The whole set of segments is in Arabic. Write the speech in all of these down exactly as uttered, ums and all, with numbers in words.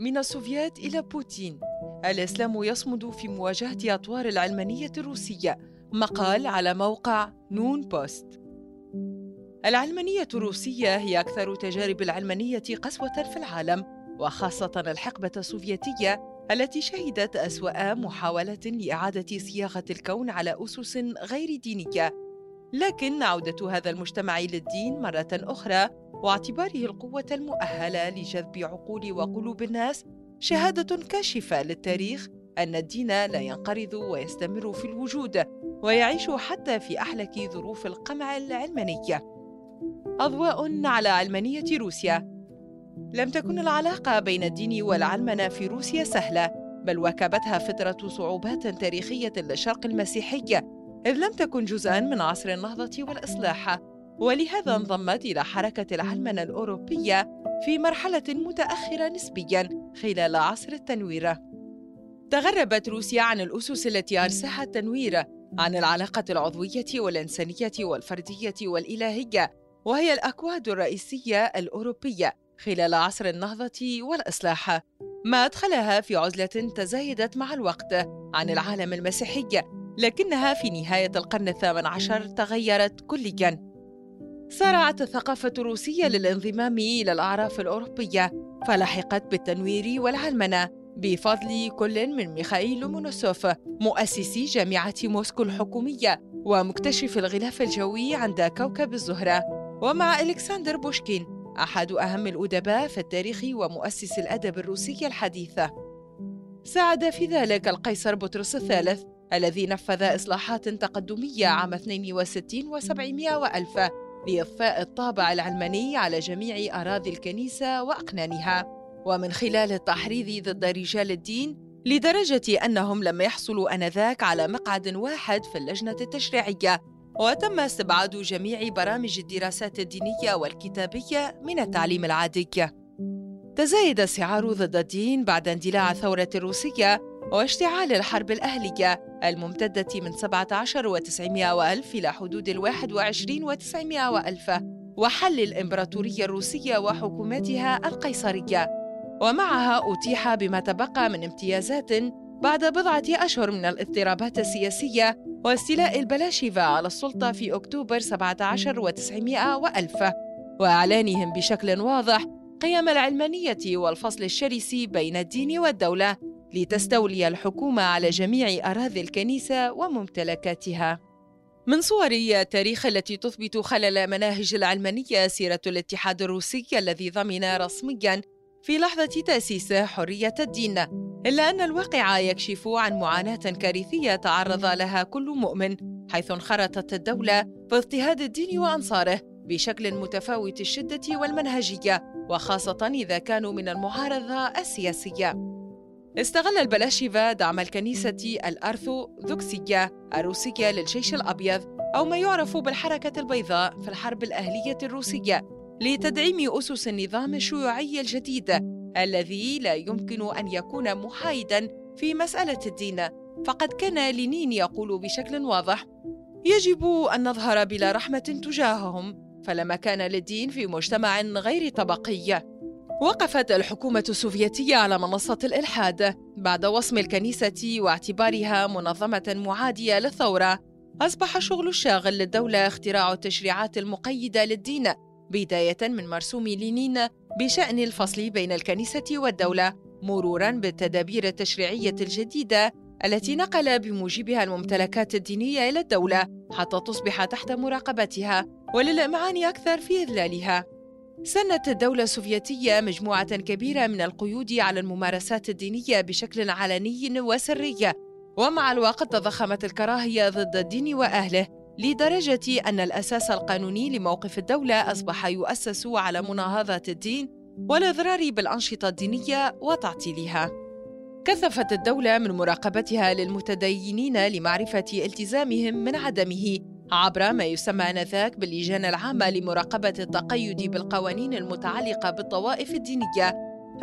من السوفيات إلى بوتين، الإسلام يصمد في مواجهة أطوار العلمانية الروسية. مقال على موقع نون بوست. العلمانية الروسية هي أكثر تجارب العلمانية قسوة في العالم، وخاصة الحقبة السوفيتية التي شهدت أسوأ محاولة لإعادة صياغة الكون على أسس غير دينية. لكن عودة هذا المجتمع للدين مرة أخرى واعتباره القوة المؤهلة لجذب عقول وقلوب الناس شهادة كاشفة للتاريخ أن الدين لا ينقرض ويستمر في الوجود ويعيش حتى في أحلك ظروف القمع العلمانية. أضواء على علمانية روسيا. لم تكن العلاقة بين الدين والعلمنة في روسيا سهلة، بل واكبتها فترة صعوبات تاريخية للشرق المسيحي، إذ لم تكن جزءاً من عصر النهضة والإصلاح، ولهذا انضمت إلى حركة العلمنة الأوروبية في مرحلة متأخرة نسبياً خلال عصر التنوير. تغربت روسيا عن الأسس التي أرساها التنوير، عن العلاقة العضوية والإنسانية والفردية والإلهية، وهي الأكواد الرئيسية الأوروبية خلال عصر النهضة والإصلاح، ما أدخلها في عزلة تزايدت مع الوقت عن العالم المسيحي، لكنها في نهاية القرن الثامن عشر تغيرت كلياً. سارعت الثقافة الروسية للانضمام إلى الأعراف الأوروبية، فلحقت بالتنوير والعلمنة بفضل كل من ميخائيل لومونوسوف مؤسسي جامعة موسكو الحكومية ومكتشف الغلاف الجوي عند كوكب الزهرة، ومع ألكسندر بوشكين أحد أهم الأدباء في التاريخ ومؤسس الأدب الروسي الحديثة. ساعد في ذلك القيصر بطرس الثالث الذي نفذ إصلاحات تقدمية عام اثنين وستين وسبعمائة وألف لإضفاء الطابع العلماني على جميع أراضي الكنيسة وأقنانها، ومن خلال التحريض ضد رجال الدين لدرجة أنهم لم يحصلوا آنذاك على مقعد واحد في اللجنة التشريعية، وتم استبعاد جميع برامج الدراسات الدينية والكتابية من التعليم العادي. تزايد السعار ضد الدين بعد اندلاع الثورة الروسية واشتعال الحرب الأهلية الممتدة من سبعة عشر وتسعمائة وألف إلى حدود الواحد وعشرين وتسعمائة وألف، وحل الإمبراطورية الروسية وحكومتها القيصرية، ومعها أتيح بما تبقى من امتيازات بعد بضعة أشهر من الاضطرابات السياسية واستيلاء البلاشفة على السلطة في أكتوبر سبعة عشر وتسعمائة وألف، وإعلانهم بشكل واضح قيم العلمانية والفصل الشرس بين الدين والدولة لتستولي الحكومة على جميع أراضي الكنيسة وممتلكاتها. من صور التاريخ التي تثبت خلل مناهج العلمانية سيرة الاتحاد الروسي الذي ضمن رسمياً في لحظة تأسيسه حرية الدين، إلا أن الواقع يكشف عن معاناة كارثية تعرض لها كل مؤمن، حيث انخرطت الدولة في اضطهاد الدين وأنصاره بشكل متفاوت الشدة والمنهجية، وخاصة إذا كانوا من المعارضة السياسية. استغل البلاشفة دعم الكنيسة الأرثوذكسية الروسية للجيش الأبيض أو ما يعرف بالحركة البيضاء في الحرب الأهلية الروسية لتدعيم أسس النظام الشيوعي الجديد الذي لا يمكن أن يكون محايداً في مسألة الدين، فقد كان لينين يقول بشكل واضح: يجب أن نظهر بلا رحمة تجاههم، فلا مكان للدين في مجتمع غير طبقي. وقفت الحكومة السوفيتية على منصة الإلحاد بعد وصم الكنيسة واعتبارها منظمة معادية للثورة. أصبح شغل الشاغل للدولة اختراع التشريعات المقيدة للدين، بداية من مرسوم لينين بشأن الفصل بين الكنيسة والدولة، مروراً بالتدابير التشريعية الجديدة التي نقل بموجبها الممتلكات الدينية إلى الدولة حتى تصبح تحت مراقبتها وللإمعان أكثر في إذلالها. سنت الدولة السوفيتية مجموعة كبيرة من القيود على الممارسات الدينية بشكل علني وسري، ومع الوقت تضخمت الكراهية ضد الدين وأهله لدرجة أن الأساس القانوني لموقف الدولة أصبح يؤسس على مناهضة الدين والإضرار بالأنشطة الدينية وتعطيلها. كثفت الدولة من مراقبتها للمتدينين لمعرفة التزامهم من عدمه عبر ما يسمى آنذاك باللجان العامة لمراقبة التقيد بالقوانين المتعلقة بالطوائف الدينية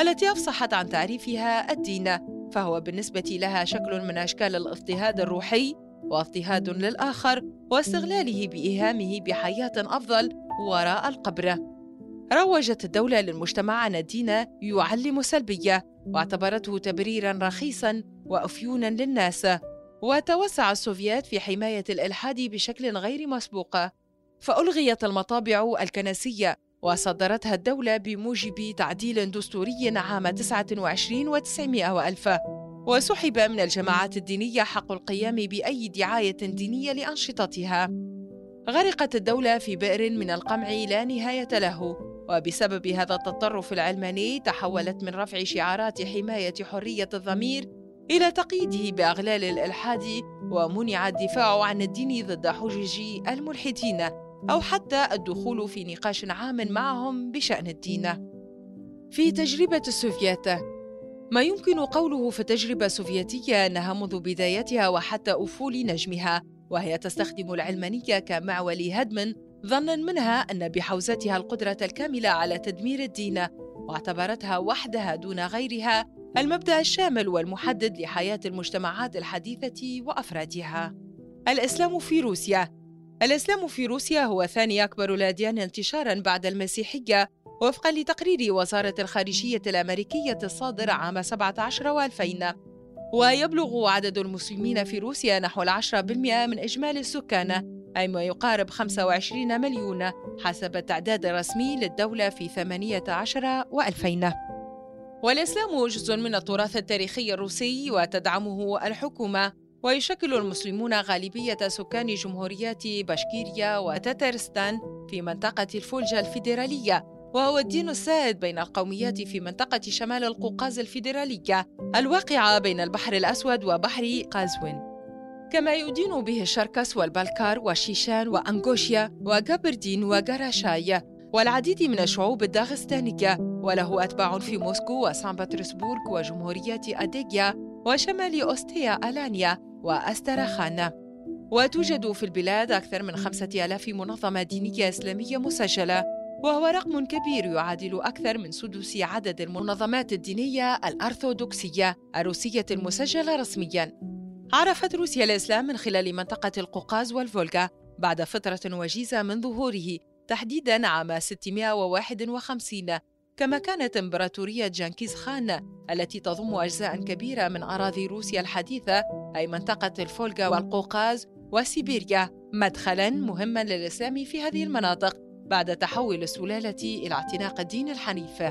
التي أفصحت عن تعريفها الدين، فهو بالنسبة لها شكل من أشكال الاضطهاد الروحي واضطهاد للآخر واستغلاله بإيهامه بحياة أفضل وراء القبر. روجت الدولة للمجتمع أن الدين يعلم سلبية، واعتبرته تبريراً رخيصاً وأفيوناً للناس. وتوسع السوفيات في حماية الإلحاد بشكل غير مسبوق، فألغيت المطابع الكنسية وصدرتها الدولة بموجب تعديل دستوري عام تسعة وعشرين وتسعمائة وألف، وسحب من الجماعات الدينية حق القيام بأي دعاية دينية لأنشطتها. غرقت الدولة في بئر من القمع لا نهاية له، وبسبب هذا التطرف العلماني تحولت من رفع شعارات حماية حرية الضمير إلى تقييده بأغلال الإلحاد، ومنع الدفاع عن الدين ضد حجج الملحدين أو حتى الدخول في نقاش عام معهم بشأن الدين. في تجربة السوفيات، ما يمكن قوله في التجربة السوفيتية أنها منذ بدايتها وحتى أفول نجمها وهي تستخدم العلمانية كمعول هدم، ظناً منها أن بحوزتها القدرة الكاملة على تدمير الدين، واعتبرتها وحدها دون غيرها المبدأ الشامل والمحدد لحياة المجتمعات الحديثة وأفرادها. الإسلام في روسيا. الإسلام في روسيا هو ثاني أكبر الأديان انتشاراً بعد المسيحية، وفقاً لتقرير وزارة الخارجية الأمريكية الصادر عام سبعة عشر وألفين، ويبلغ عدد المسلمين في روسيا نحو العشرة بالمئة من إجمالي السكان، أي ما يقارب خمسة وعشرين مليون حسب التعداد الرسمي للدولة في ثمانية عشر وألفين. والإسلام جزء من التراث التاريخي الروسي وتدعمه الحكومة، ويشكل المسلمون غالبية سكان جمهوريات باشكيريا وتتارستان في منطقة الفولجا الفيدرالية، وهو الدين السائد بين القوميات في منطقة شمال القوقاز الفيدرالية الواقعة بين البحر الأسود وبحر قازوين، كما يدين به الشركس والبلكار والشيشان وأنغوشيا وكابردين وغراشاي والعديد من الشعوب الداغستانية، وله أتباع في موسكو وسان بطرسبورغ وجمهوريات أديجيا وشمال أوستيا ألانيا وأستراخان. وتوجد في البلاد أكثر من خمسة آلاف منظمة دينية إسلامية مسجلة، وهو رقم كبير يعادل أكثر من سدس عدد المنظمات الدينية الأرثوذكسية الروسية المسجلة رسمياً. عرفت روسيا الإسلام من خلال منطقة القوقاز والفولغا بعد فترة وجيزة من ظهوره، تحديداً عام ستمائة وواحد وخمسين، كما كانت إمبراطورية جنكيز خان التي تضم أجزاء كبيرة من أراضي روسيا الحديثة، أي منطقة الفولغا والقوقاز وسيبيريا، مدخلاً مهماً للإسلام في هذه المناطق بعد تحول السلالة إلى اعتناق الدين الحنيف.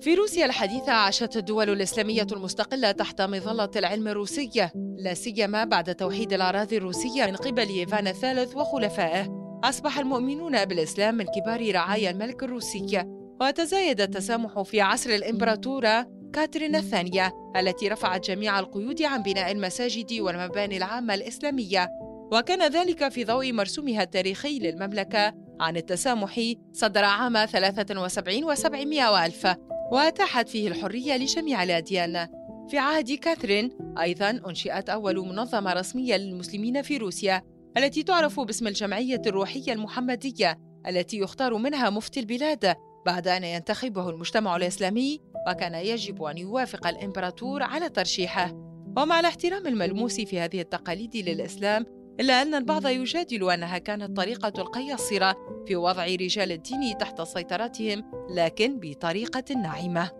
في روسيا الحديثة عاشت الدول الإسلامية المستقلة تحت مظلة العلم الروسي، لا سيما بعد توحيد الأراضي الروسية من قبل إيفان الثالث وخلفائه. أصبح المؤمنون بالإسلام من كبار رعايا الملك الروسي، وتزايد التسامح في عصر الإمبراطورة كاترين الثانية التي رفعت جميع القيود عن بناء المساجد والمباني العامة الإسلامية، وكان ذلك في ضوء مرسومها التاريخي للمملكة عن التسامح صدر عام ثلاثة وسبعين وسبعمائة وألف، وأتاحت فيه الحرية لجميع الأديان. في عهد كاثرين أيضاً أنشئت أول منظمة رسمية للمسلمين في روسيا التي تعرف باسم الجمعية الروحية المحمدية، التي يختار منها مفتي البلاد بعد أن ينتخبه المجتمع الإسلامي، وكان يجب أن يوافق الإمبراطور على ترشيحه. ومع الاحترام الملموس في هذه التقاليد للإسلام، إلا أن البعض يجادل أنها كانت طريقة القيصرة في وضع رجال الدين تحت سيطرتهم، لكن بطريقة ناعمة.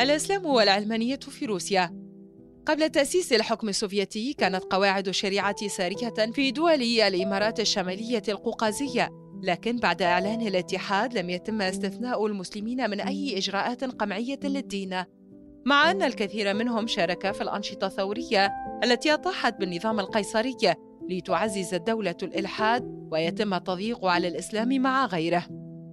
الإسلام والعلمانية في روسيا. قبل تأسيس الحكم السوفيتي كانت قواعد الشريعة سارية في دول الإمارات الشمالية القوقازية، لكن بعد إعلان الاتحاد لم يتم استثناء المسلمين من أي إجراءات قمعية للدين، مع أن الكثير منهم شارك في الأنشطة الثورية التي أطاحت بالنظام القيصري لتعزز الدولة الإلحاد ويتم التضييق على الإسلام مع غيره.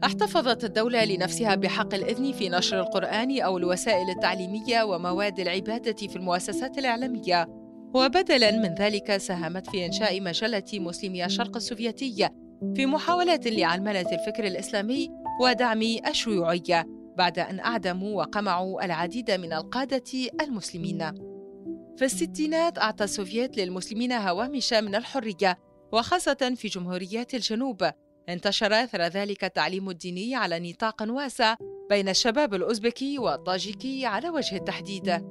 احتفظت الدولة لنفسها بحق الإذن في نشر القرآن أو الوسائل التعليمية ومواد العبادة في المؤسسات الإعلامية، وبدلاً من ذلك ساهمت في إنشاء مجلة مسلمي الشرق السوفيتي في محاولات لعلمنة الفكر الإسلامي ودعم الشيوعية، بعد أن أعدموا وقمعوا العديد من القادة المسلمين. في الستينات أعطى السوفييت للمسلمين هوامش من الحرية، وخاصة في جمهوريات الجنوب. انتشر أثر ذلك التعليم الديني على نطاق واسع بين الشباب الأوزبكي والطاجيكي على وجه التحديد،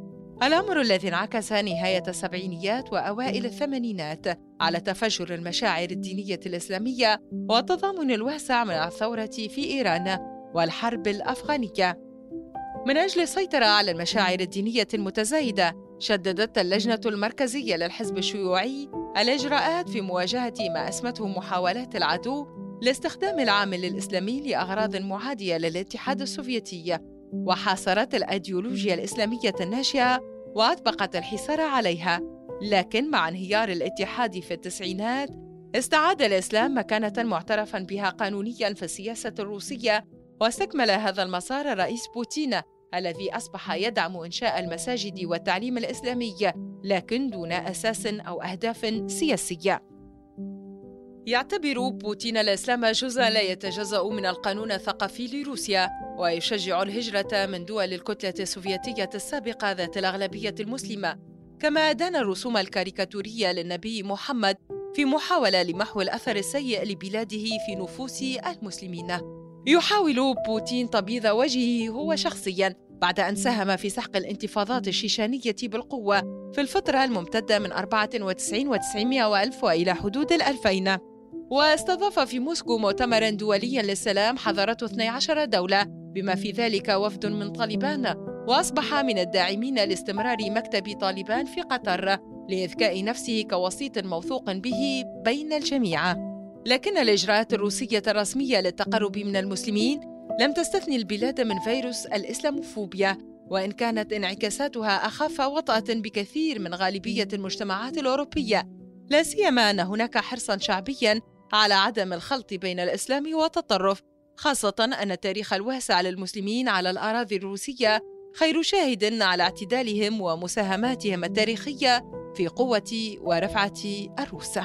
الأمر الذي انعكس نهاية السبعينيات وأوائل الثمانينات على تفجر المشاعر الدينية الإسلامية والتضامن الواسع مع الثورة في إيران، والحرب الأفغانية. من أجل السيطرة على المشاعر الدينية المتزايدة، شددت اللجنة المركزية للحزب الشيوعي الإجراءات في مواجهة ما أسمته محاولات العدو لاستخدام العامل الإسلامي لأغراض معادية للاتحاد السوفيتي، وحاصرت الأيديولوجيا الإسلامية الناشئة وأطبقت الحصار عليها. لكن مع انهيار الاتحاد في التسعينات، استعاد الإسلام مكانة معترفا بها قانونيا في السياسة الروسية، واستكمل هذا المسار الرئيس بوتين الذي أصبح يدعم إنشاء المساجد والتعليم الإسلامي، لكن دون أساس أو أهداف سياسية. يعتبر بوتين الإسلام جزءا لا يتجزأ من القانون الثقافي لروسيا، ويشجع الهجرة من دول الكتلة السوفيتية السابقة ذات الأغلبية المسلمة، كما أدان الرسوم الكاريكاتورية للنبي محمد في محاولة لمحو الأثر السيء لبلاده في نفوس المسلمين. يحاول بوتين تبييض وجهه هو شخصياً بعد أن ساهم في سحق الانتفاضات الشيشانية بالقوة في الفترة الممتدة من أربعة وتسعين وتسعمائة وألف وإلى حدود الألفين، واستضاف في موسكو مؤتمراً دولياً للسلام حضرته اثنتي عشرة دولة بما في ذلك وفد من طالبان، وأصبح من الداعمين لاستمرار مكتب طالبان في قطر لإذكاء نفسه كوسيط موثوق به بين الجميع. لكن الإجراءات الروسية الرسمية للتقرب من المسلمين لم تستثني البلاد من فيروس الإسلاموفوبيا، وإن كانت انعكاساتها أخف وطأة بكثير من غالبية المجتمعات الأوروبية، لا سيما أن هناك حرصاً شعبياً على عدم الخلط بين الإسلام والتطرف، خاصة أن التاريخ الواسع للمسلمين على الأراضي الروسية خير شاهد على اعتدالهم ومساهماتهم التاريخية في قوة ورفعة الروس.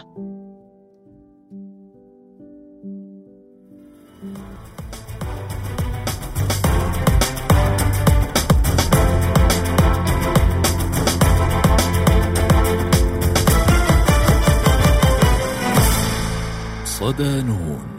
صدى نون.